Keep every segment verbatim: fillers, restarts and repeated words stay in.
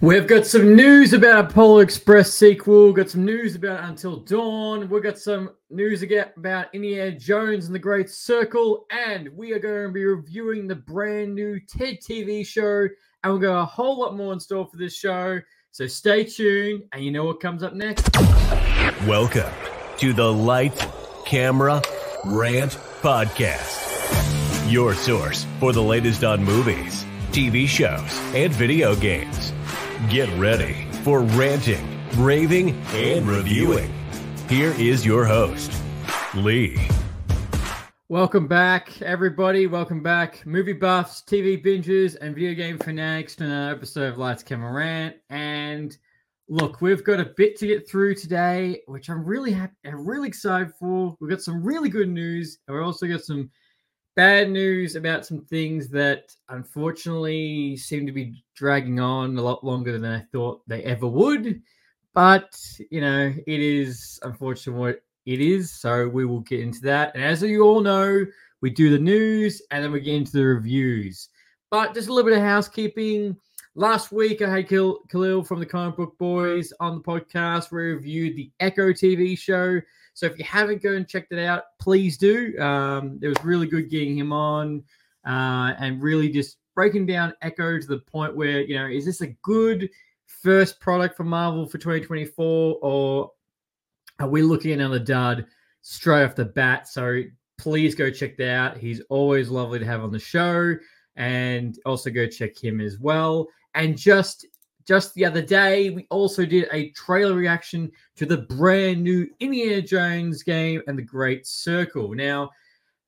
We've got some news about a Polar Express sequel. We've got some news about Until Dawn. We've got some news about Indiana Jones and the Great Circle. And we are going to be reviewing the brand new TED T V show. And we've got a whole lot more in store for this show. So stay tuned and you know what comes up next. Welcome to the Light, Camera, Rant podcast. Your source for the latest on movies, T V shows, and video games. Get ready for ranting, raving, and reviewing. Here is your host, Lee. Welcome back, everybody. Welcome back, movie buffs, T V binges, and video game fanatics to another episode of Lights, Camera, Rant. And look, we've got a bit to get through today, which I'm really happy, I'm really excited for. We've got some really good news, and we've also got some bad news about some things that unfortunately seem to be dragging on a lot longer than I thought they ever would. But, you know, it is unfortunate what it is, so we will get into that. And as you all know, we do the news and then we get into the reviews. But just a little bit of housekeeping. Last week, I had Khalil from the Comic Book Boys on the podcast. We reviewed the Echo T V show. So if you haven't gone and checked it out, please do. Um, it was really good getting him on uh, and really just breaking down Echo to the point where, you know, is this a good first product for Marvel for twenty twenty-four or are we looking at another dud straight off the bat? So please go check that out. He's always lovely to have on the show, and also go check him as well. And just Just the other day, we also did a trailer reaction to the brand new Indiana Jones game and the Great Circle. Now,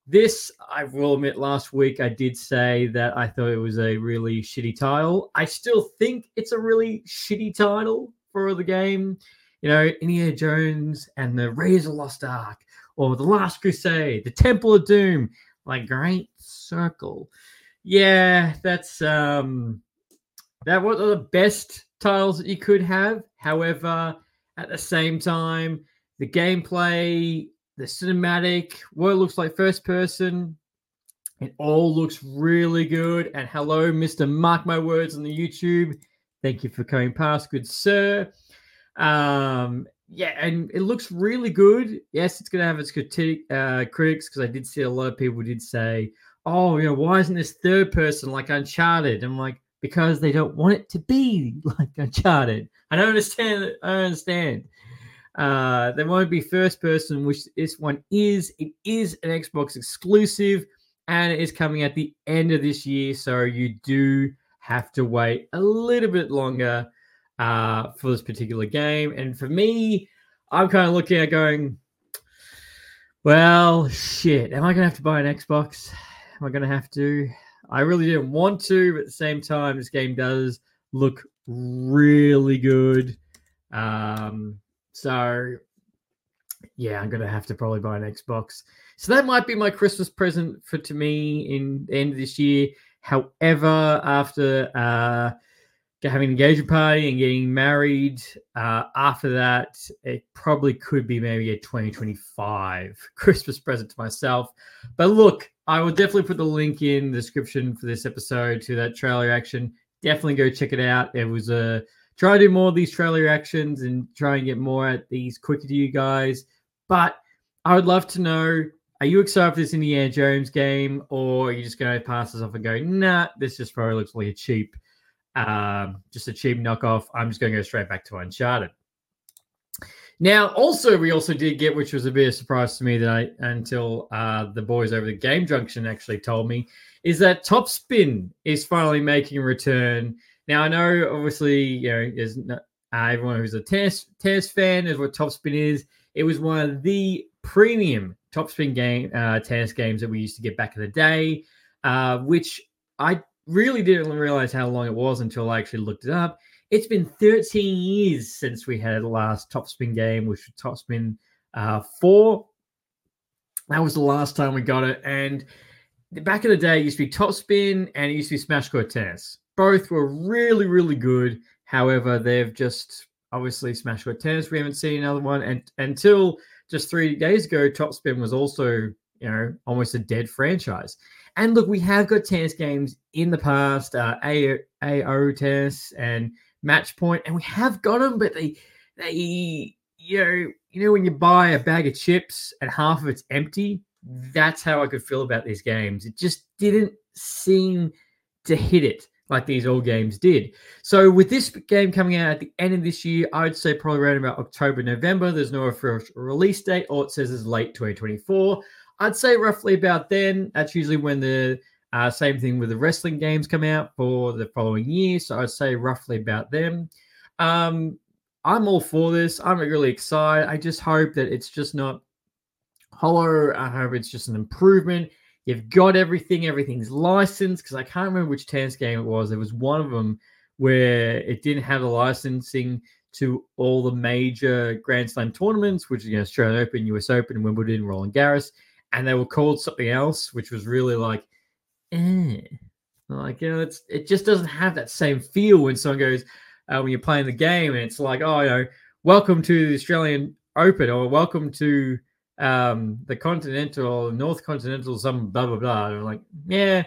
this, I will admit, last week I did say that I thought it was a really shitty title. I still think it's a really shitty title for the game. You know, Indiana Jones and the Raiders of the Lost Ark, or The Last Crusade, The Temple of Doom, like Great Circle. Yeah, that's... um. That was the best titles that you could have. However, at the same time, the gameplay, the cinematic, what it looks like first person, it all looks really good. And hello, Mister Mark My Words on the YouTube. Thank you for coming past, good sir. Um, yeah, and it looks really good. Yes, it's going to have its critique, uh, critics, because I did see a lot of people did say, oh, you know, why isn't this third person like Uncharted? I'm like, because they don't want it to be like Uncharted. I don't understand. I don't understand. Uh, they won't be first person, which this one is. It is an Xbox exclusive, and it is coming at the end of this year, so you do have to wait a little bit longer uh, for this particular game. And for me, I'm kind of looking at going, well, shit, am I going to have to buy an Xbox? Am I going to have to? I really didn't want to, but at the same time, this game does look really good. Um, so, yeah, I'm going to have to probably buy an Xbox. So that might be my Christmas present for to me in the end of this year. However, after uh, having an engagement party and getting married, uh, after that, it probably could be maybe a twenty twenty-five Christmas present to myself. But look, I will definitely put the link in the description for this episode to that trailer reaction. Definitely go check it out. It was a try to do more of these trailer reactions and try and get more at these quicker to you guys. But I would love to know, are you excited for this Indiana Jones game, or are you just going to pass this off and go, nah, this just probably looks like a cheap, um, just a cheap knockoff. I'm just going to go straight back to Uncharted. Now, also, we also did get, which was a bit of a surprise to me that I, until uh, the boys over the Game Junction actually told me, is that Top Spin is finally making a return. Now, I know, obviously, you know, there's not, uh, everyone who's a tennis, tennis fan is what Top Spin is. It was one of the premium Top Spin game, uh, tennis games that we used to get back in the day, uh, which I really didn't realize how long it was until I actually looked it up. It's been thirteen years since we had the last Top Spin game, which was Top Spin uh, four. That was the last time we got it. And back in the day, it used to be Top Spin and it used to be Smash Court Tennis. Both were really, really good. However, they've just, obviously, Smash Court Tennis, we haven't seen another one. And until just three days ago, Top Spin was also, you know, almost a dead franchise. And look, we have got tennis games in the past, uh, A O Tennis and Match Point, and we have got them, but they, they, you know, you know, when you buy a bag of chips and half of it's empty, that's how I could feel about these games. It just didn't seem to hit it like these old games did. So with this game coming out at the end of this year, I would say probably around about October, November. There's no official release date. All it says is late twenty twenty-four. I'd say roughly about then. That's usually when the uh, same thing with the wrestling games come out for the following year. So I'd say roughly about them. Um, I'm all for this. I'm really excited. I just hope that it's just not hollow. I hope it's just an improvement. You've got everything. Everything's licensed, because I can't remember which tennis game it was. There was one of them where it didn't have the licensing to all the major Grand Slam tournaments, which is, you know, Australian Open, U S Open, Wimbledon, Roland Garros, and they were called something else, which was really like, eh. Like, you know, it's, it just doesn't have that same feel when someone goes, uh, when you're playing the game, and it's like, oh, you know, welcome to the Australian Open, or welcome to um the Continental, North Continental, some blah blah blah. And I'm like, yeah,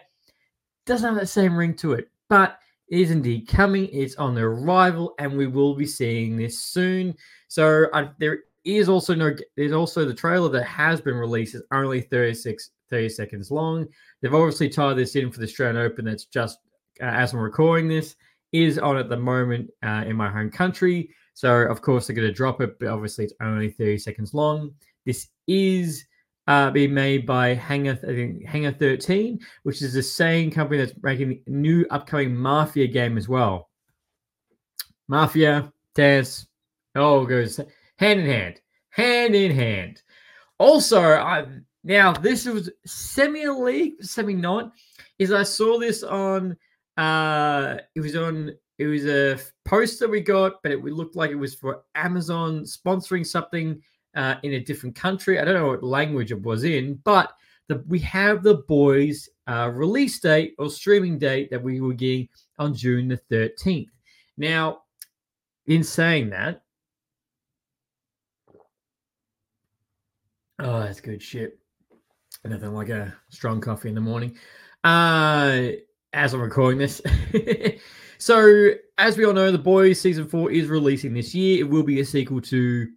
doesn't have that same ring to it, but it is indeed coming. It's on the arrival, and we will be seeing this soon. So I, there is also no there's also the trailer that has been released is only thirty-six thirty seconds long. They've obviously tied this in for the Australian Open. That's just uh, as I'm recording, this is on at the moment uh, in my home country, so of course they're going to drop it, but obviously it's only thirty seconds long. This is uh, being made by Hangar, I think Hangar thirteen, which is the same company that's making the new upcoming Mafia game as well. Mafia, tennis, it all goes hand in hand, hand in hand. Also, I, now this was semi-league, semi-not, is I saw this on, uh, it was on, it was a post that we got, but it looked like it was for Amazon sponsoring something. Uh, in a different country. I don't know what language it was in, but the, we have The Boys uh, release date or streaming date that we were getting on June the thirteenth. Now, in saying that, oh, that's good shit. Nothing like a strong coffee in the morning. Uh, as I'm recording this. So, as we all know, The Boys Season four is releasing this year. It will be a sequel to...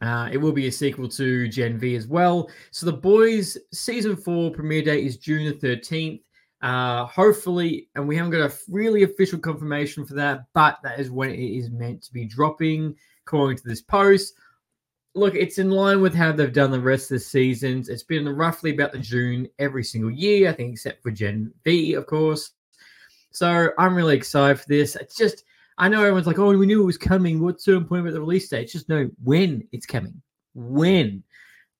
Uh, it will be a sequel to Gen V as well. So The Boys Season four premiere date is June the thirteenth. Uh, hopefully, and we haven't got a really official confirmation for that, but that is when it is meant to be dropping, according to this post. Look, it's in line with how they've done the rest of the seasons. It's been roughly about the June every single year, I think, except for Gen V, of course. So I'm really excited for this. It's just... I know everyone's like, oh, we knew it was coming. What's so important about the release date? It's just know when it's coming. When.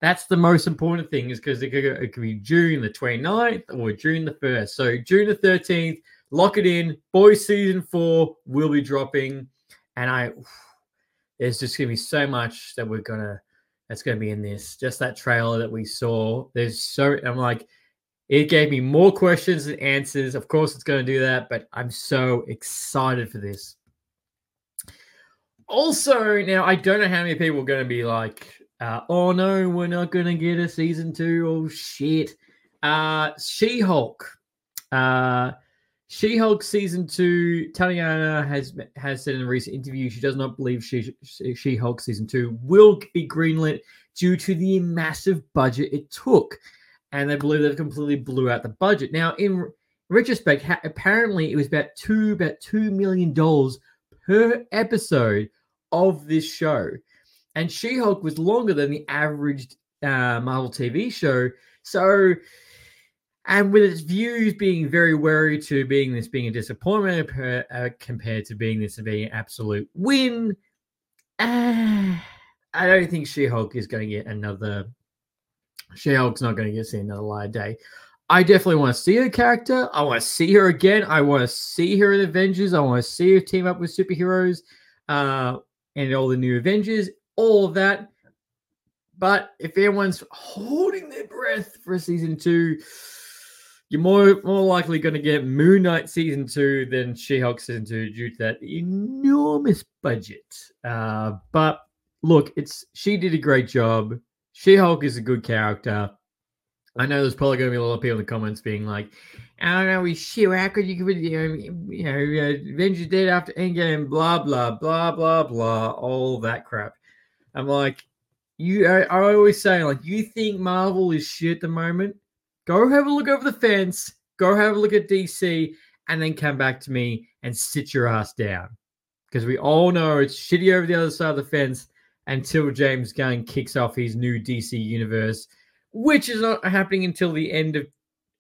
That's the most important thing, is because it, it could be June the twenty-ninth or June the first. So June the thirteenth, lock it in. Boys Season four will be dropping. And I, oof, there's just going to be so much that we're going to, that's going to be in this. Just that trailer that we saw. There's so, I'm like, it gave me more questions than answers. Of course it's going to do that, but I'm so excited for this. Also, now, I don't know how many people are going to be like, uh, oh, no, we're not going to get a season two. Oh, shit. Uh, She-Hulk. Uh, She-Hulk season two. Tatiana has has said in a recent interview she does not believe she, she, She-Hulk season two will be greenlit due to the massive budget it took. And they believe they've completely blew out the budget. Now, in retrospect, ha- apparently it was about two, about two million dollars per episode of this show, and She-Hulk was longer than the average uh, Marvel T V show. So, and with its views being very wary to being this being a disappointment per, uh, compared to being this being an absolute win, uh, I don't think She-Hulk is going to get another. She-Hulk's not going to get see another light of day. I definitely want to see her character. I want to see her again. I want to see her in Avengers. I want to see her team up with superheroes uh, and all the new Avengers, all of that. But if anyone's holding their breath for season two, you're more, more likely going to get Moon Knight season two than She-Hulk season two due to that enormous budget. Uh, but look, it's she did a great job. She-Hulk is a good character. I know there's probably going to be a lot of people in the comments being like, I don't know, we sure, how could you, you know, you know, Avengers Dead after Endgame, blah, blah, blah, blah, blah, all that crap. I'm like, you, I, I always say, like, you think Marvel is shit at the moment? Go have a look over the fence, go have a look at D C, and then come back to me and sit your ass down. Because we all know it's shitty over the other side of the fence until James Gunn kicks off his new D C universe, which is not happening until the end of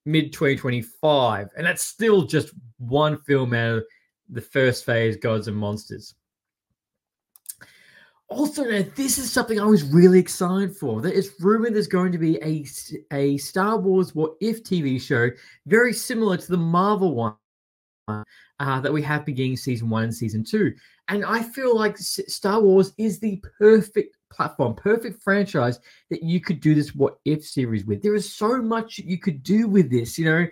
mid twenty twenty-five. And that's still just one film out of the first phase, Gods and Monsters. Also, now, this is something I was really excited for. It's rumored there's going to be a, a Star Wars What If T V show, very similar to the Marvel one uh, that we have beginning season one and season two. And I feel like Star Wars is the perfect platform, perfect franchise that you could do this What If series with. There is so much you could do with this. You know,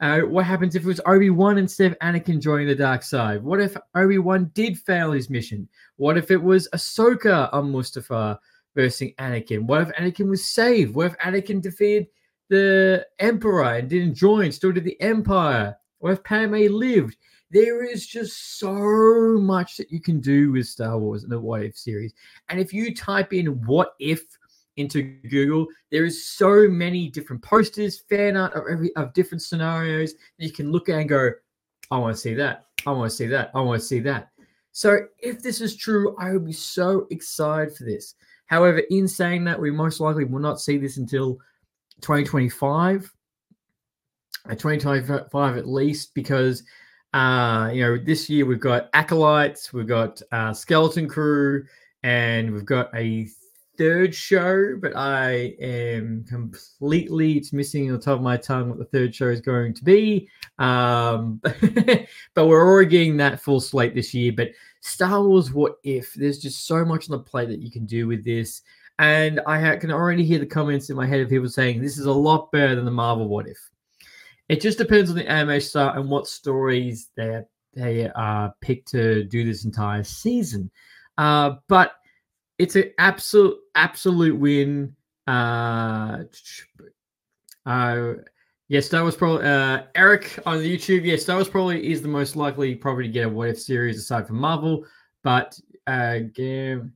uh, what happens if it was Obi-Wan instead of Anakin joining the dark side? What if Obi-Wan did fail his mission? What if it was Ahsoka on Mustafar versus Anakin? What if Anakin was saved? What if Anakin defeated the Emperor and didn't join, still did the Empire? What if Padme lived? There is just so much that you can do with Star Wars and the What If series. And if you type in What If into Google, there is so many different posters, fan art of, every, of different scenarios that you can look at and go, I want to see that. I want to see that. I want to see that. So if this is true, I would be so excited for this. However, in saying that, we most likely will not see this until twenty twenty-five. twenty twenty-five at least, because... Uh, you know, this year we've got Acolytes, we've got uh, Skeleton Crew, and we've got a third show, but I am completely, it's missing on the top of my tongue what the third show is going to be. Um, but we're already getting that full slate this year. But Star Wars What If? There's just so much on the plate that you can do with this. And I can already hear the comments in my head of people saying, this is a lot better than the Marvel What If. It just depends on the anime style and what stories they they uh, pick to do this entire season. Uh, but it's an absolute absolute win. Uh, uh, yes, that was probably uh, Eric on YouTube. Yes, that was probably is the most likely probably to get a What If series aside from Marvel. But uh, game,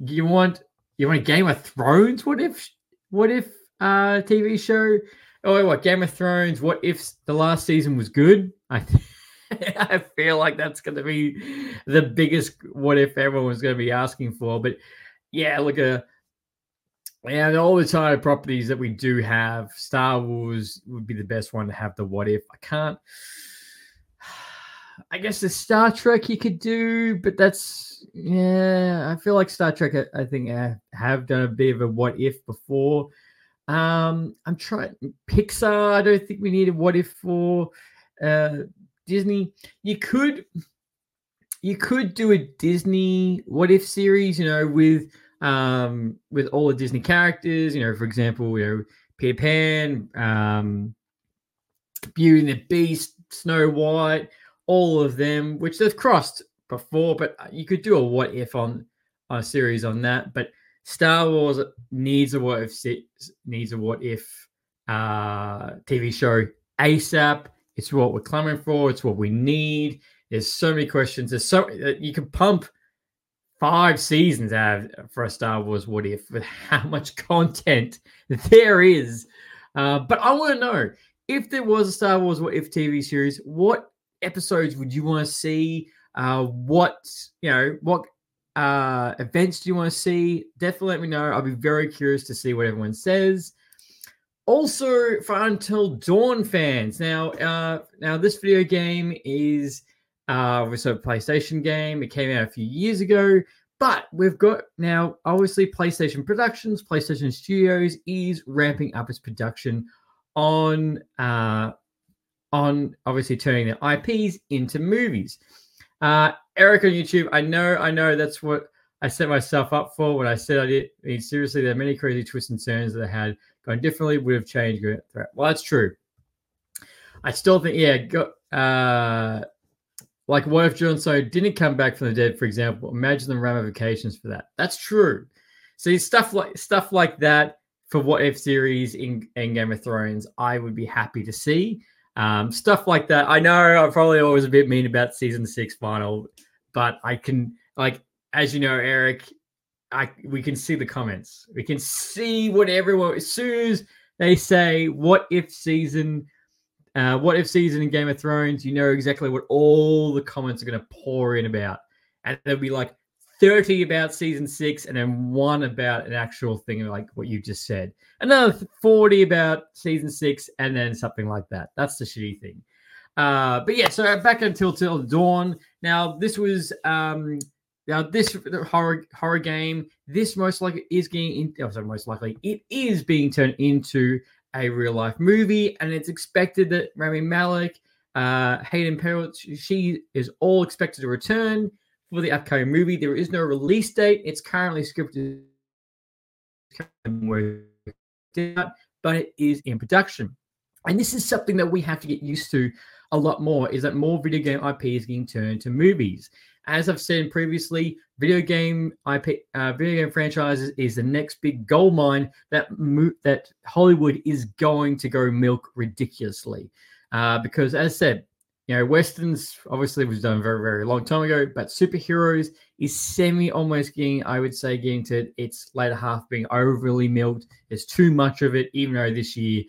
you want you want a Game of Thrones? What if what if uh, T V show? Oh, what, Game of Thrones, what if the last season was good? I th- I feel like that's going to be the biggest what if everyone's going to be asking for. But, yeah, look, uh, and all the type of properties that we do have, Star Wars would be the best one to have the what if. I can't – I guess the Star Trek you could do, but that's – yeah, I feel like Star Trek, I, I think, I have done a bit of a what if before. Um, I'm trying Pixar. I don't think we need a what if for uh, Disney. You could, you could do a Disney what if series, you know, with um with all the Disney characters. You know, for example, you know, Peter Pan, um, Beauty and the Beast, Snow White, all of them, which they've crossed before. But you could do a what if on, on a series on that, but. Star Wars needs a what if needs a what if uh, T V show ASAP. It's what we're clamoring for. It's what we need. There's so many questions. There's so you can pump five seasons out for a Star Wars what if with how much content there is. Uh, but I want to know if there was a Star Wars what if T V series, what episodes would you want to see? Uh, what you know what. Uh, events do you want to see? Definitely let me know. I'll be very curious to see what everyone says. Also, for Until Dawn fans, now, uh, now this video game is uh, was a PlayStation game. It came out a few years ago, but we've got now obviously PlayStation Productions, PlayStation Studios is ramping up its production on uh, on obviously turning their I Ps into movies. Uh, Eric on YouTube, I know, I know that's what I set myself up for when I said I did. I mean, seriously, there are many crazy twists and turns that I had gone differently would have changed. Well, that's true. I still think, yeah, go, uh, like what if Jon Snow didn't come back from the dead, for example? Imagine the ramifications for that. That's true. See, stuff like stuff like that for what if series in, in Game of Thrones, I would be happy to see. Um, stuff like that. I know I'm probably always a bit mean about season six final, but I can, like, as you know, Eric, I we can see the comments. We can see what everyone, as soon as they say, what if season, uh, what if season in Game of Thrones, you know exactly what all the comments are going to pour in about. And there'll be like thirty about season six and then one about an actual thing like what you just said. Another forty about season six and then something like that. That's the shitty thing. Uh, but yeah, so back until till Dawn. Now, this was, um, now this horror horror game, this most likely is getting, in, oh, sorry, most likely, it is being turned into a real life movie, and it's expected that Rami Malek, uh, Hayden Panettiere, she is all expected to return for the upcoming movie. There is no release date. It's currently scripted, but it is in production. And this is something that we have to get used to a lot more, is that more video game I P is getting turned to movies. As I've said previously, video game I P, uh, video game franchises is the next big goldmine that mo- that Hollywood is going to go milk ridiculously. Uh, because as I said, you know, Westerns obviously was done very, very long time ago, but superheroes is semi almost getting, I would say, getting to its later half being overly milked. There's too much of it, even though this year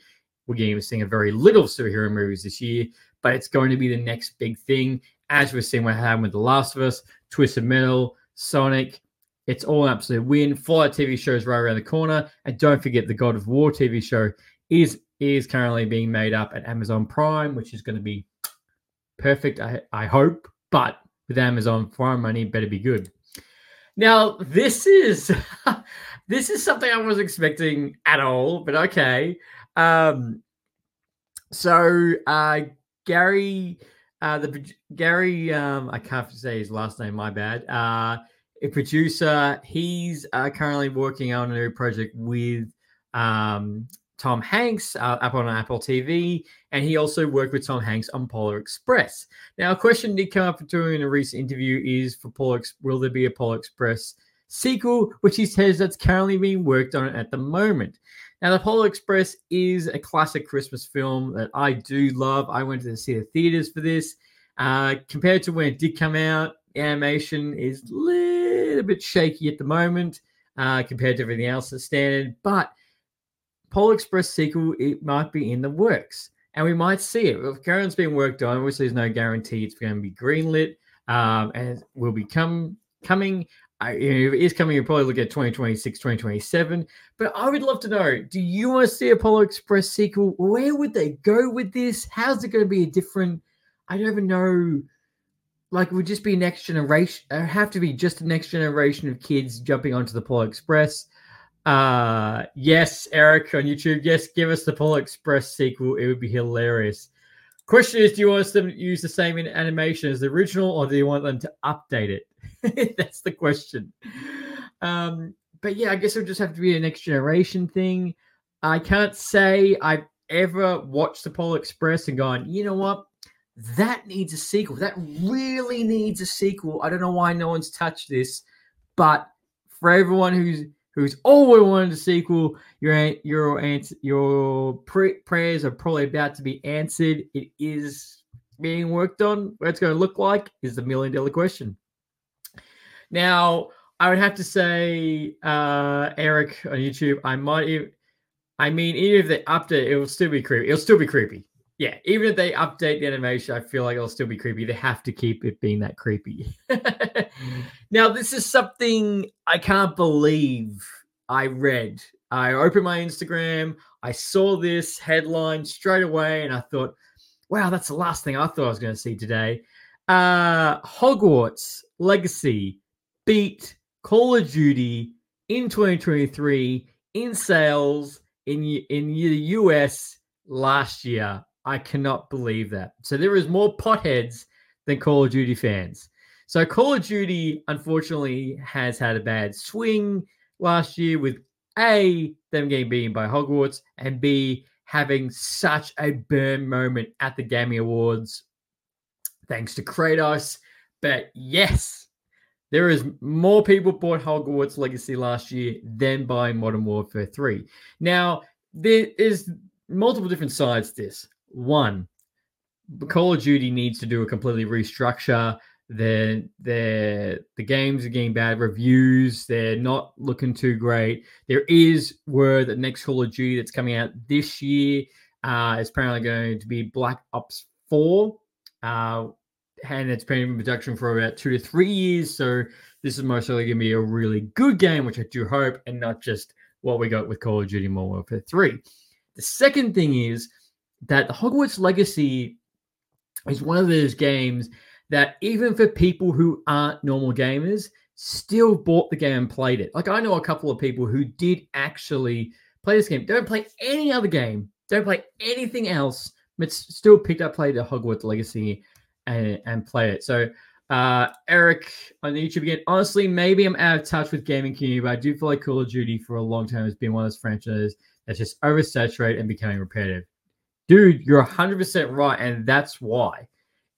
we're getting seeing a very little superhero movies this year, but it's going to be the next big thing, as we're seeing what happened with The Last of Us, Twisted Metal, Sonic. It's all an absolute win. Fallout T V shows right around the corner. And don't forget the God of War T V show is, is currently being made up at Amazon Prime, which is going to be perfect, I, I hope, but with Amazon Prime money, better be good. Now, this is this is something I wasn't expecting at all, but okay. Um, so uh, Gary, uh, the Gary, um, I can't say his last name. My bad. Uh, a producer. He's uh, currently working on a new project with um. Tom Hanks uh, up on Apple T V, and he also worked with Tom Hanks on Polar Express. Now, a question did come up during a recent interview is for Polar. Will there be a Polar Express sequel, which he says that's currently being worked on at the moment. Now, the Polar Express is a classic Christmas film that I do love. I went to see the theaters for this. Uh, compared to when it did come out, animation is a little bit shaky at the moment uh, compared to everything else that's standard, but Polar Express sequel, it might be in the works, and we might see it. If Karen's been worked on, obviously there's no guarantee it's going to be greenlit, um, and it will be come, coming. I, you know, if it is coming, you'll probably look at twenty twenty-six, twenty twenty-seven, but I would love to know, do you want to see a Polar Express sequel? Where would they go with this? How's it going to be a different, I don't even know, like it would just be next generation, it would have to be just the next generation of kids jumping onto the Polar Express. Uh, yes, Eric on YouTube. Yes, give us the Polar Express sequel. It would be hilarious. Question is, do you want them to use the same in animation as the original, or do you want them to update it? That's the question. Um, but yeah, I guess it would just have to be a next generation thing. I can't say I've ever watched the Polar Express and gone, you know what? That needs a sequel. That really needs a sequel. I don't know why no one's touched this, but for everyone who's who's always wanted a sequel, your your your prayers are probably about to be answered. It is being worked on. What it's going to look like is the million-dollar question. Now, I would have to say, uh, Eric on YouTube, I might even, I mean, even if they update, it will still be creepy. It'll still be creepy. Yeah, even if they update the animation, I feel like it'll still be creepy. They have to keep it being that creepy. Now, this is something I can't believe I read. I opened my Instagram. I saw this headline straight away, and I thought, wow, that's the last thing I thought I was going to see today. Uh, Hogwarts Legacy beat Call of Duty in twenty twenty-three in sales in, in the U S last year. I cannot believe that. So there is more potheads than Call of Duty fans. So Call of Duty, unfortunately, has had a bad swing last year with A, them getting beaten by Hogwarts, and B, having such a burn moment at the Gammy Awards, thanks to Kratos. But yes, There is more people bought Hogwarts Legacy last year than buying Modern Warfare three. Now, there is multiple different sides to this. One, Call of Duty needs to do a completely restructure. They're, they're, the games are getting bad reviews. They're not looking too great. There is word that next Call of Duty that's coming out this year uh, is apparently going to be Black Ops four. Uh, and it's been in production for about two to three years. So this is most likely going to be a really good game, which I do hope, and not just what we got with Call of Duty Modern Warfare three. The second thing is that Hogwarts Legacy is one of those games that even for people who aren't normal gamers, still bought the game and played it. Like, I know a couple of people who did actually play this game. Don't play any other game. Don't play anything else, but still picked up, played the Hogwarts Legacy and, and play it. So, uh, Eric on YouTube again, honestly, maybe I'm out of touch with gaming community, but I do feel like Call of Duty for a long time has been one of those franchises that's just oversaturated and becoming repetitive. Dude, you're one hundred percent right, and that's why.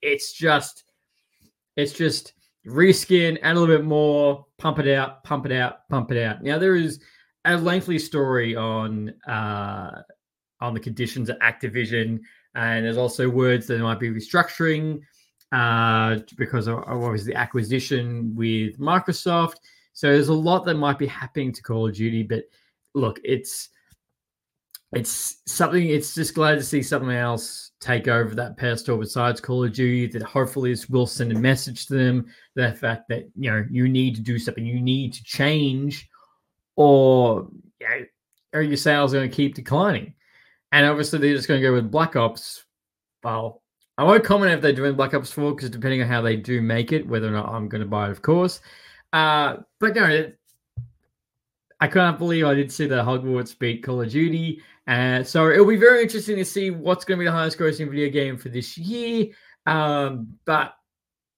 It's just... It's just reskin, add a little bit more, pump it out, pump it out, pump it out. Now, there is a lengthy story on uh, on the conditions at Activision, and there's also words that might be restructuring uh, because of, of obviously the acquisition with Microsoft. So there's a lot that might be happening to Call of Duty, but look, it's it's something. It's just glad to see something else take over that pedestal besides Call of Duty, that hopefully this will send a message to them, the fact that, you know, you need to do something, you need to change, or, you know, or your sales are going to keep declining. And obviously they're just going to go with Black Ops. Well, I won't comment if they're doing Black Ops four, because depending on how they do make it, whether or not I'm going to buy it, of course. Uh, but no, it, I can't believe I did see that Hogwarts beat Call of Duty. Uh, so it'll be very interesting to see what's going to be the highest grossing video game for this year. Um, but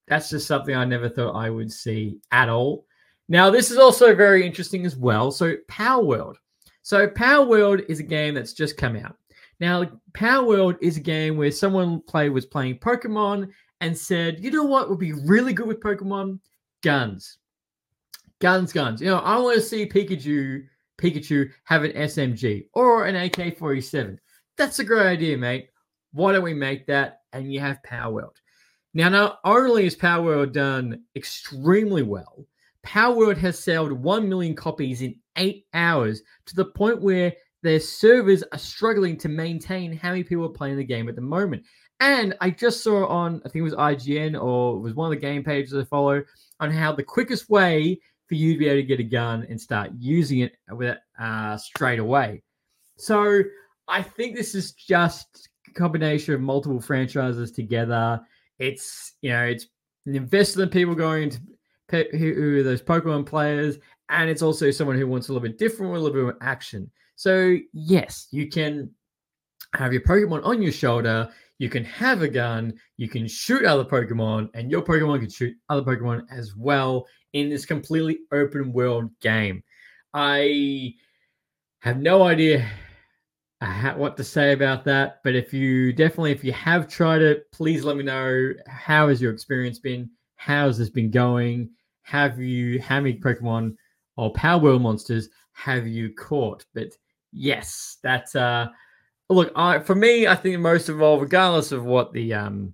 that's just something I never thought I would see at all. Now, this is also very interesting as well. So Palworld. So Palworld is a game that's just come out. Now, Palworld is a game where someone play, was playing Pokemon and said, you know what would be really good with Pokemon? Guns. Guns, guns. You know, I want to see Pikachu... Pikachu have an S M G or an A K forty-seven. That's a great idea, mate. Why don't we make that? And you have Palworld. Now, not only is Palworld done extremely well, Palworld has sold one million copies in eight hours to the point where their servers are struggling to maintain how many people are playing the game at the moment. And I just saw on, I think it was I G N or it was one of the game pages I follow, on how the quickest way for you to be able to get a gun and start using it with it uh, straight away. So I think this is just a combination of multiple franchises together. It's, you know, it's an investment in people going into pe- who are those Pokemon players, and it's also someone who wants a little bit different, a little bit more action. So yes, you can have your Pokemon on your shoulder, you can have a gun, you can shoot other Pokemon, and your Pokemon can shoot other Pokemon as well in this completely open world game. I have no idea what to say about that, but if you definitely, if you have tried it, please let me know, how has your experience been? How has this been going? Have you, how many Pokemon or Palworld monsters have you caught? But yes, that's, uh, look, I, for me, I think most of all, regardless of what the um,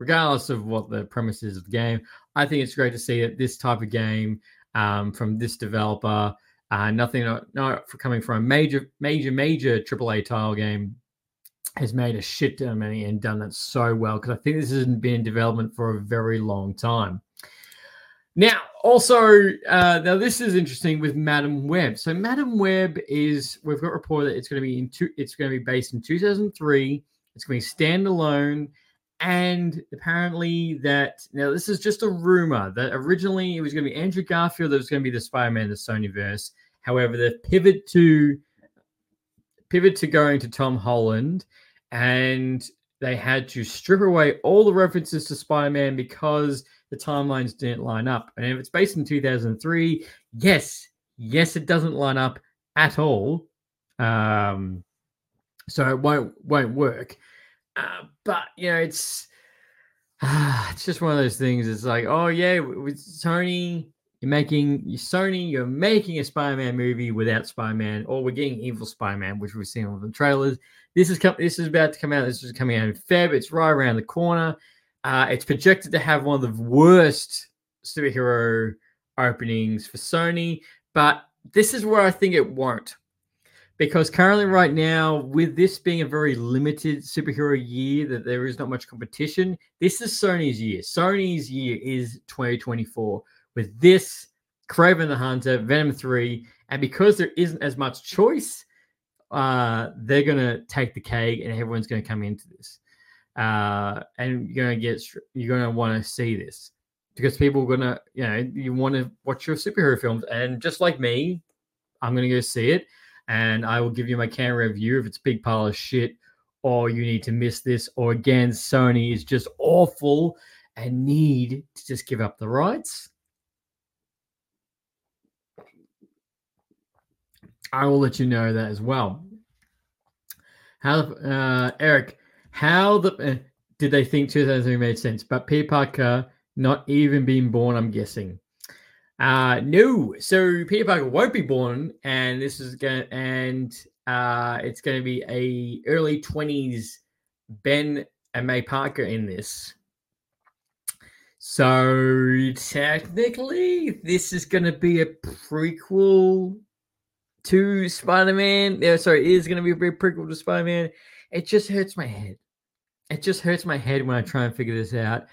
regardless of what the premise is of the game, I think it's great to see that this type of game um, from this developer, uh, nothing not, not for coming from a major, major, major triple A tile game, has made a shit ton of money and done that so well, because I think this hasn't been in development for a very long time. Now, also, uh, now this is interesting with Madam Web. So Madam Web is, we've got reported that it's going to be in two, it's going to be based in two thousand three. It's going to be standalone, and apparently that, now this is just a rumor, that originally it was going to be Andrew Garfield that was going to be the Spider-Man in the Sonyverse. However, the pivot to pivot to going to Tom Holland, and they had to strip away all the references to Spider-Man because the timelines didn't line up. And if it's based in two thousand three, yes, yes, it doesn't line up at all. Um, so it won't won't work. Uh, but, you know, it's It's just one of those things. It's like, oh yeah, with Sony, you're making Sony, you're making a Spider-Man movie without Spider-Man, or we're getting evil Spider-Man, which we've seen on the trailers. This is com- this is about to come out. This is coming out in February. It's right around the corner. Uh, it's projected to have one of the worst superhero openings for Sony, but this is where I think it won't, because currently, right now, with this being a very limited superhero year, that there is not much competition. This is Sony's year. Sony's year is twenty twenty-four. With this, Kraven the Hunter, Venom three, and because there isn't as much choice, uh, they're going to take the cake, and everyone's going to come into this. Uh, and you're going to get, you're going to want to see this, because people are going to, you know, you want to watch your superhero films. And just like me, I'm going to go see it, and I will give you my camera review if it's a big pile of shit, or you need to miss this, or again, Sony is just awful and need to just give up the rights. I will let you know that as well. How, uh, Eric, how the uh, did they think two thousand three made sense? But Peter Parker not even being born, I'm guessing. Uh, no, so Peter Parker won't be born, and this is going to, and uh, it's going to be a early twenties Ben and May Parker in this. So technically, this is going to be a prequel to Spider-Man. Yeah, sorry, it is going to be a prequel to Spider-Man. It just hurts my head. It just hurts my head when I try and figure this out.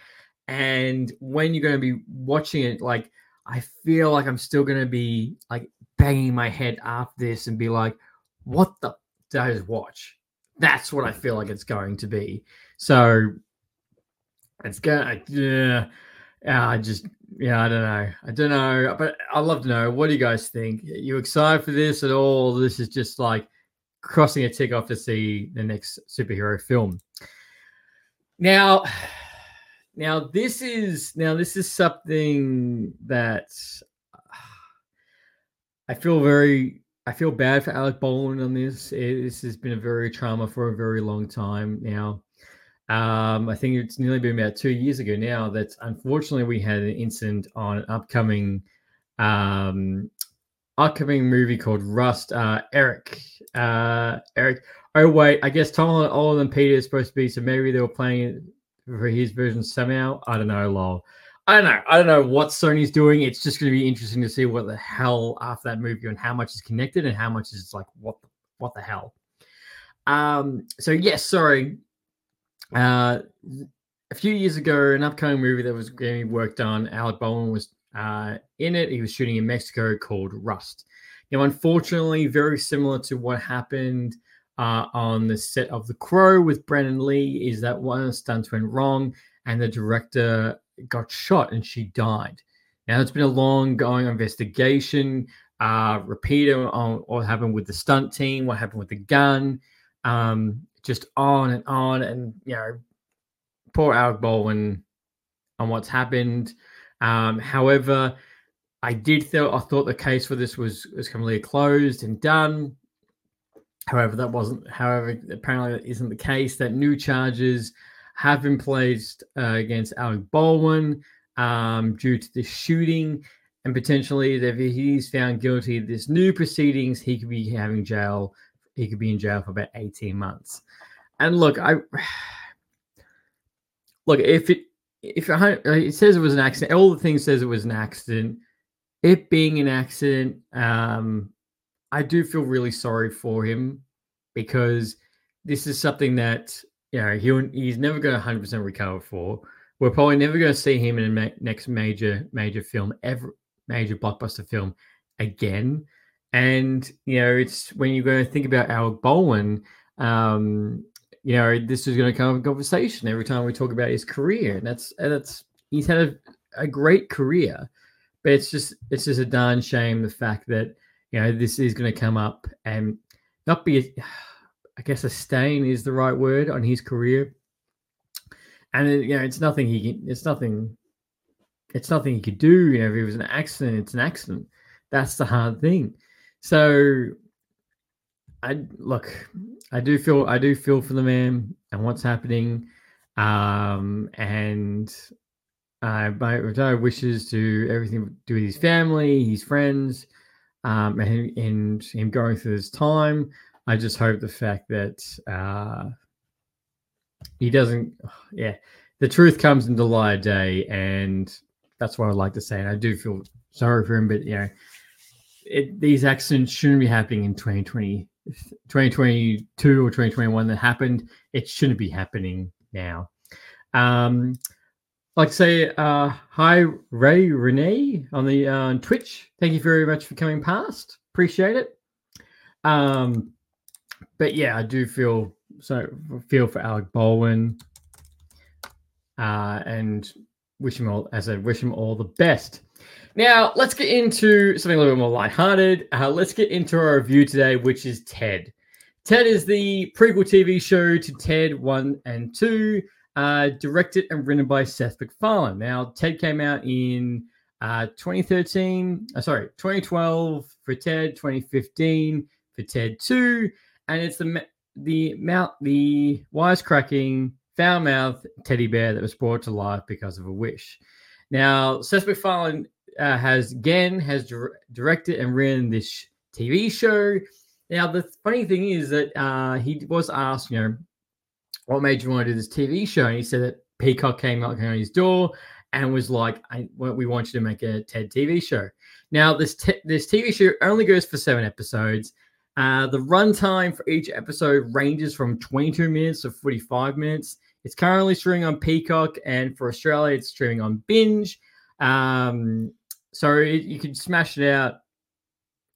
And when you're going to be watching it, like, I feel like I'm still going to be like banging my head after this and be like, what the f- did I just watch? That's what I feel like it's going to be. So it's going to, yeah, I just, yeah, I don't know. I don't know, but I'd love to know. What do you guys think? Are you excited for this at all? This is just like crossing a tick off to see the next superhero film. Now, Now this is now this is something that uh, I feel very I feel bad for Alec Baldwin on this. It, this has been a very trauma for a very long time now. Um, I think it's nearly been about two years ago now that unfortunately we had an incident on an upcoming um, upcoming movie called Rust. Uh, Eric, uh, Eric. Oh wait, I guess Tom Holland and Peter is supposed to be, so maybe they were playing it for his version somehow. I don't know, lol. I don't know. I don't know what Sony's doing. It's just going to be interesting to see what the hell after that movie and how much is connected and how much is like, what the, what the hell? Um. So, yes, sorry. Uh, a few years ago, an upcoming movie that was getting worked on, Alec Baldwin was uh, in it. He was shooting in Mexico called Rust. Now, unfortunately, very similar to what happened Uh, on the set of The Crow with Brandon Lee, is that one of the stunts went wrong and the director got shot and she died. Now, it's been a long-going investigation, uh, repeated on what happened with the stunt team, what happened with the gun, um, just on and on. And, you know, poor Alec Baldwin on what's happened. Um, however, I did feel, I thought the case for this was, was completely closed and done. However, that wasn't, however, apparently that isn't the case, that new charges have been placed uh, against Alec Baldwin um, due to the shooting, and potentially if he's found guilty of this new proceedings, he could be having jail, he could be in jail for about eighteen months. And look, I, look, if it, if it, it says it was an accident, all the things says it was an accident, it being an accident, um, I do feel really sorry for him, because this is something that, you know, he, he's never going to one hundred percent recover for. We're probably never going to see him in the next major, major film, ever, major blockbuster film again. And, you know, it's when you're going to think about Alec Baldwin, um, you know, this is going to come up in conversation every time we talk about his career. And that's, and that's, he's had a, a great career, but it's just, it's just a darn shame the fact that, you know, this is going to come up and not be, a, I guess, a stain is the right word on his career. And, it, you know, it's nothing he can, it's nothing, it's nothing he could do. You know, if it was an accident, it's an accident. That's the hard thing. So, I look, I do feel, I do feel for the man and what's happening. Um, and uh, my retired wishes to everything to do with his family, his friends, um, and, and him going through his time. I just hope the fact that uh, he doesn't, yeah, the truth comes into light day, and that's what I'd like to say. And I do feel sorry for him, but, you know, it, these accidents shouldn't be happening in twenty twenty, twenty twenty-two or twenty twenty-one that happened. It shouldn't be happening now. Um, I'd like to say uh, hi, Ray Renee on the uh, on Twitch. Thank you very much for coming past. Appreciate it. Um, but yeah, I do feel so feel for Alec Baldwin, uh, and wish him all, as I wish him all the best. Now let's get into something a little bit more lighthearted. Uh, let's get into our review today, which is TED. TED is the prequel T V show to TED one and two, uh, directed and written by Seth MacFarlane. Now TED came out in uh, twenty thirteen, uh, sorry, twenty twelve for TED, twenty fifteen for TED two, and it's the the mount the wisecracking, foul-mouthed teddy bear that was brought to life because of a wish. Now, Seth MacFarlane uh, has again has dir- directed and written this sh- T V show. Now, the funny thing is that uh, he was asked, you know, what made you want to do this T V show? And he said that Peacock came out on his door and was like, I, "We want you to make a TED T V show." Now, this te- this T V show only goes for seven episodes. Uh, the runtime for each episode ranges from twenty-two minutes to forty-five minutes. It's currently streaming on Peacock, and for Australia, it's streaming on Binge. Um, so it, you could smash it out.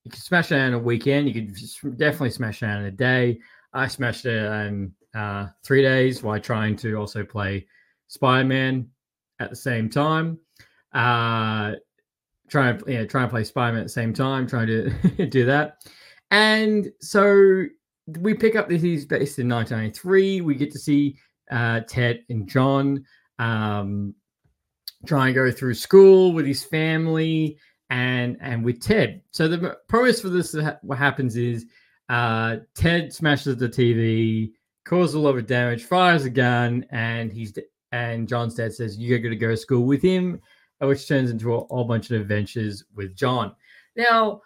You could smash it out in a weekend. You could just definitely smash it out in a day. I smashed it out in uh, three days while trying to also play Spider-Man at the same time. Uh, trying to yeah, trying to play Spider-Man at the same time. Trying to do that. And so we pick up this is based in nineteen ninety-three. We get to see uh, Ted and John um, try and go through school with his family and and with Ted. So the premise for this, what happens is uh, Ted smashes the T V, causes a lot of damage, fires a gun, and he's and John's dad says you're going to go to school with him, which turns into a whole bunch of adventures with John. Now,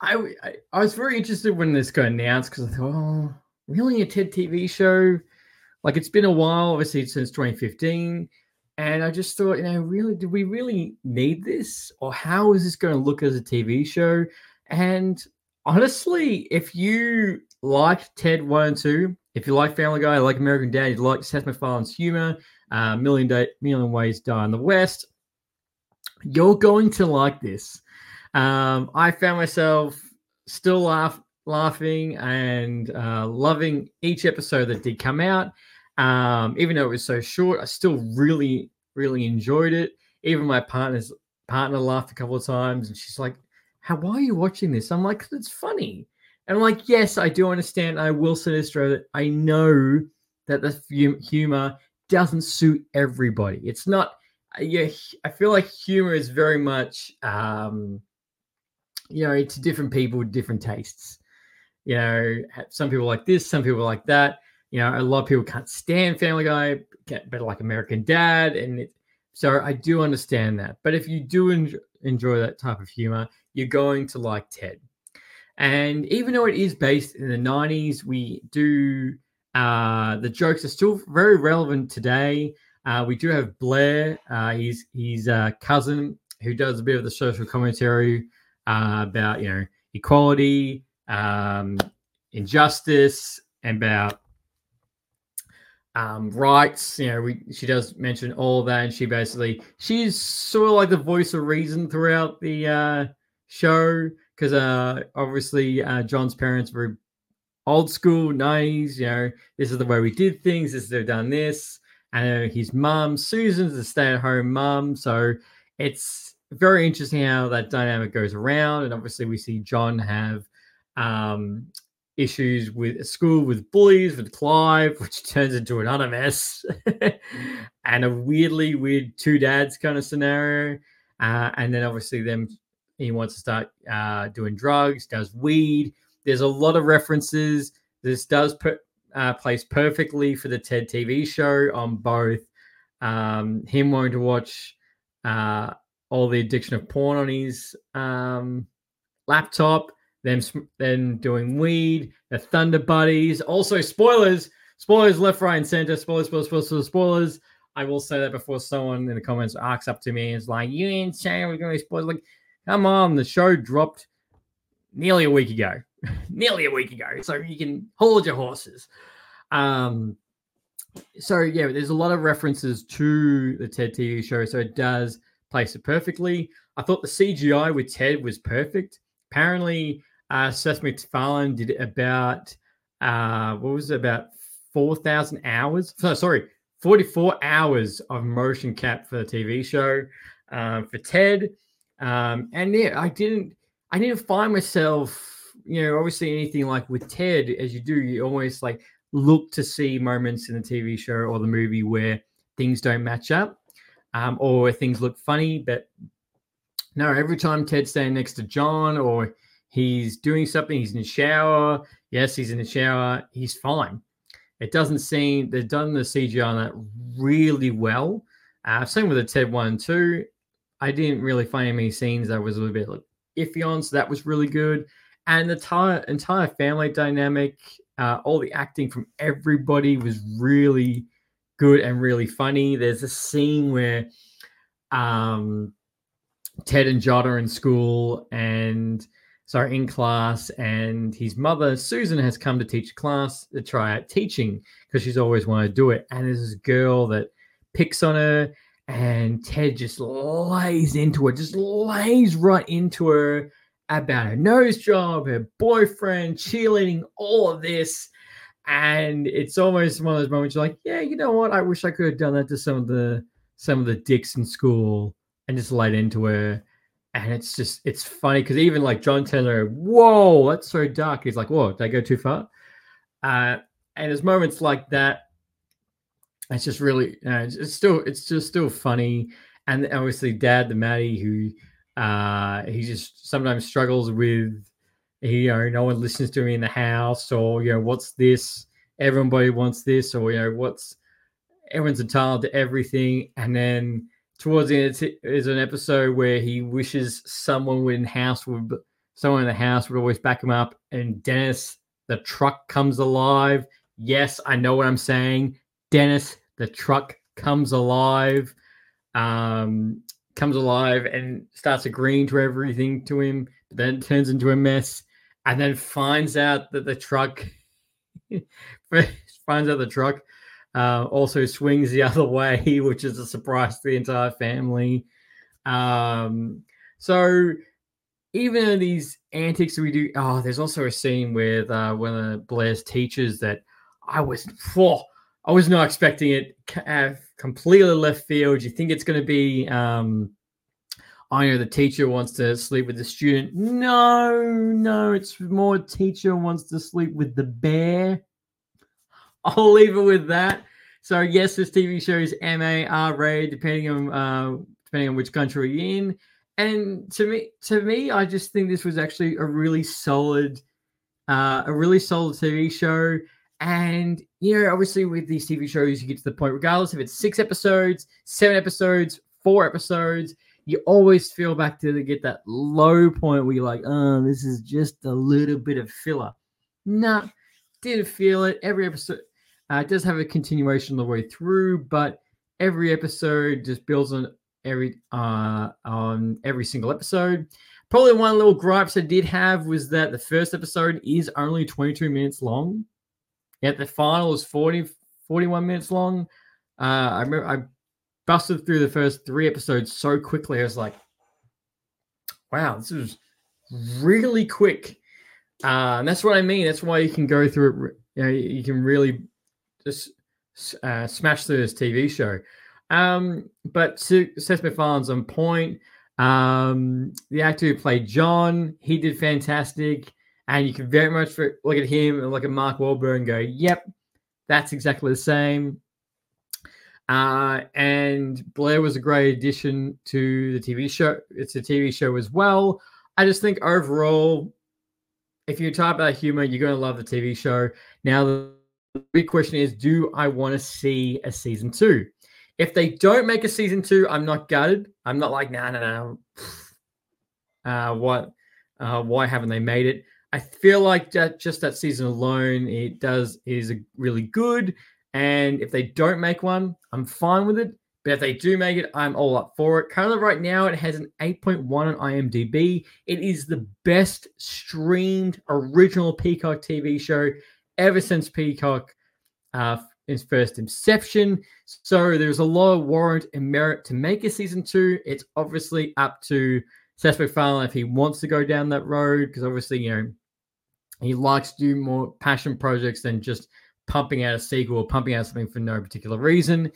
I, I I was very interested when this got announced because I thought, oh, really, a TED T V show? Like, it's been a while, obviously, since twenty fifteen. And I just thought, you know, really, do we really need this? Or how is this going to look as a T V show? And honestly, if you like TED one and two, if you like Family Guy, like American Dad, you like Seth MacFarlane's humor, uh, Million, Day, Million Ways to Die in the West, you're going to like this. Um, I found myself still laugh, laughing and uh, loving each episode that did come out. Um, even though it was so short, I still really, really enjoyed it. Even my partner's partner laughed a couple of times, and she's like, "How? Why are you watching this?" I'm like, "Cause it's funny." And I'm like, "Yes, I do understand. I will sinister that I know that the humor doesn't suit everybody. It's not." Yeah, I feel like humor is very much. Um, You know, it's different people with different tastes. You know, some people like this, some people like that. You know, a lot of people can't stand Family Guy, but like American Dad. And it, so I do understand that. But if you do enjoy, enjoy that type of humor, you're going to like TED. And even though it is based in the nineties, we do, uh, the jokes are still very relevant today. Uh, we do have Blair, uh, he's, he's a cousin who does a bit of the social commentary Uh, about, you know, equality, um, injustice, and about um, rights. You know, we, she does mention all that, and she basically, she's sort of like the voice of reason throughout the uh, show, because uh, obviously uh, John's parents were old school, nineties, you know, this is the way we did things, this is they've done this, and uh, his mum, Susan's a stay-at-home mum, so it's very interesting how that dynamic goes around. And obviously we see John have um, issues with school, with bullies, with Clive, which turns into another mess and a weirdly weird two dads kind of scenario. Uh, and then obviously them, he wants to start uh, doing drugs, does weed. There's a lot of references. This does put, uh, plays perfectly for the TED T V show on both um, him wanting to watch uh, all the addiction of porn on his um, laptop, them then doing weed, the Thunder Buddies. Also, spoilers, spoilers left, right, and center. Spoilers, spoilers, spoilers, spoilers. I will say that before someone in the comments arcs up to me and is like, "You insane? We're going to be spoiled." Like, come on, the show dropped nearly a week ago, nearly a week ago. So you can hold your horses. Um, so yeah, there's a lot of references to the TED T V show, so it does place it perfectly. I thought the C G I with TED was perfect. Apparently, uh, Seth MacFarlane did about uh, what was it about four thousand hours? No, sorry. forty-four hours of motion cap for the T V show, um, for TED. Um, and yeah, I didn't, I didn't find myself, you know, obviously anything like with TED, as you do, you always like look to see moments in the T V show or the movie where things don't match up, um, or where things look funny. But no, every time Ted's standing next to John or he's doing something, he's in the shower. Yes, he's in the shower. He's fine. It doesn't seem they've done the C G I on that really well. Uh, same with the TED one too. I didn't really find any scenes that was a little bit like iffy on, so that was really good. And the entire entire family dynamic, uh, all the acting from everybody was really good and really funny. There's a scene where um, TED and John are in school and. Sorry, in class, and his mother, Susan, has come to teach class to try out teaching because she's always wanted to do it. And there's this girl that picks on her, and Ted just lays into her, just lays right into her about her nose job, her boyfriend, cheerleading, all of this. And it's almost one of those moments you're like, yeah, you know what? I wish I could have done that to some of the some of the dicks in school and just laid into her. And it's just, it's funny because even like John Taylor, whoa, that's so dark. He's like, whoa, did I go too far? Uh, and there's moments like that. It's just really, you know, it's, it's still, it's just still funny. And obviously Dad, the Matty, who uh, he just sometimes struggles with, you know, no one listens to me in the house or, you know, what's this? Everybody wants this or, you know, what's, everyone's entitled to everything. And then, towards the end, there's an episode where he wishes someone in house would, someone in the house would always back him up. And Dennis, the truck, comes alive. Yes, I know what I'm saying. Dennis, the truck, comes alive, um, comes alive, and starts agreeing to everything to him. But then it turns into a mess, and then finds out that the truck finds out the truck. Uh, also swings the other way, which is a surprise to the entire family. Um, so even in these antics we do, oh, there's also a scene with uh, one of Blair's teachers that I was, oh, I was not expecting it. Uh, completely left field. You think it's going to be, um, I know the teacher wants to sleep with the student. No, no, it's more teacher wants to sleep with the bear. I'll leave it with that. So yes, this T V show is M A R rated, depending on uh, depending on which country you're in. And to me, to me, I just think this was actually a really solid, uh, a really solid T V show. And you know, obviously, with these T V shows, you get to the point, regardless if it's six episodes, seven episodes, four episodes, you always feel back to get that low point where you're like, "Oh, this is just a little bit of filler." Nah, didn't feel it. Every episode. Uh, it does have a continuation the way through, but every episode just builds on every uh, on every single episode. Probably one little gripes I did have was that the first episode is only twenty-two minutes long, yet the final is forty, forty-one minutes long. Uh, I remember I busted through the first three episodes so quickly. I was like, wow, this is really quick. Uh, and that's what I mean. That's why you can go through it. You know, you can really just uh, smash through this T V show. Um, but Seth MacFarlane's on point. Um, the actor who played John, he did fantastic. And you can very much look at him and look at Mark Wahlberg and go, yep, that's exactly the same. Uh, and Blair was a great addition to the T V show. It's a T V show as well. I just think overall, if you type out humor, you're going to love the T V show. Now, the big question is, do I want to see a season two? If they don't make a season two, I'm not gutted. I'm not like, nah, nah, nah. Uh, what, uh, why haven't they made it? I feel like that just that season alone, it does is a really good. And if they don't make one, I'm fine with it. But if they do make it, I'm all up for it. Currently, right now, it has an eight point one on I M D B. It is the best streamed original Peacock T V show ever since Peacock uh, its first inception. So there's a lot of warrant and merit to make a season two. It's obviously up to Seth MacFarlane if he wants to go down that road, because obviously, you know, he likes to do more passion projects than just pumping out a sequel or pumping out something for no particular reason.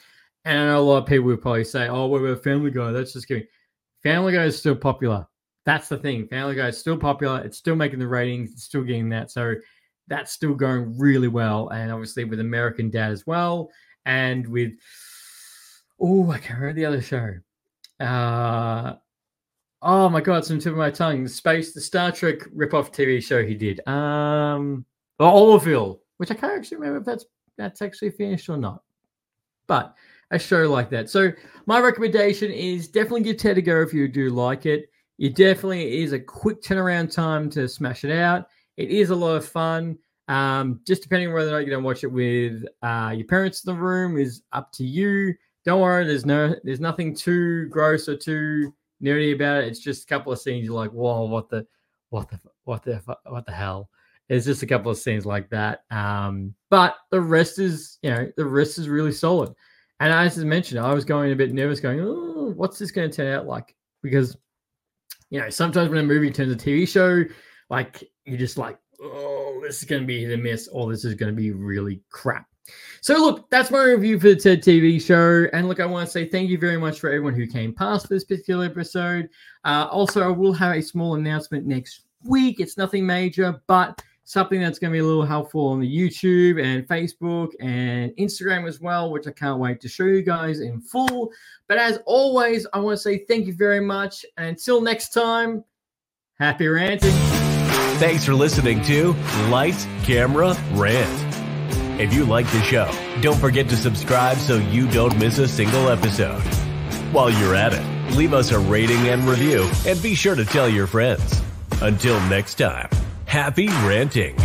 And I know a lot of people would probably say, oh, what about Family Guy? That's just kidding. Family Guy is still popular. That's the thing. Family Guy is still popular. It's still making the ratings. It's still getting that. So that's still going really well. And obviously with American Dad as well. And with, oh, I can't remember the other show. Uh, oh, my God, it's on the tip of my tongue. Space, the Star Trek ripoff T V show he did. Um, Orville, which I can't actually remember if that's that's actually finished or not. But a show like that. So my recommendation is definitely give TED a go if you do like it. It definitely is a quick turnaround time to smash it out. It is a lot of fun. Um, just depending on whether or not you're going to watch it with uh, your parents in the room is up to you. Don't worry, there's no, there's nothing too gross or too nerdy about it. It's just a couple of scenes you're like, whoa, what the, what the, what the, what the hell? It's just a couple of scenes like that. Um, but the rest is, you know, the rest is really solid. And as I mentioned, I was going a bit nervous going, oh, what's this going to turn out like? Because, you know, sometimes when a movie turns a T V show, like, you're just like, oh, this is going to be hit and miss, or this is going to be really crap. So, look, that's my review for the TED T V show. And, look, I want to say thank you very much for everyone who came past this particular episode. Uh, also, I will have a small announcement next week. It's nothing major, but something that's going to be a little helpful on the YouTube and Facebook and Instagram as well, which I can't wait to show you guys in full. But as always, I want to say thank you very much. And until next time, happy ranting. Thanks for listening to Light, Camera, Rant. If you like the show, don't forget to subscribe so you don't miss a single episode. While you're at it, leave us a rating and review, and be sure to tell your friends. Until next time. Happy ranting.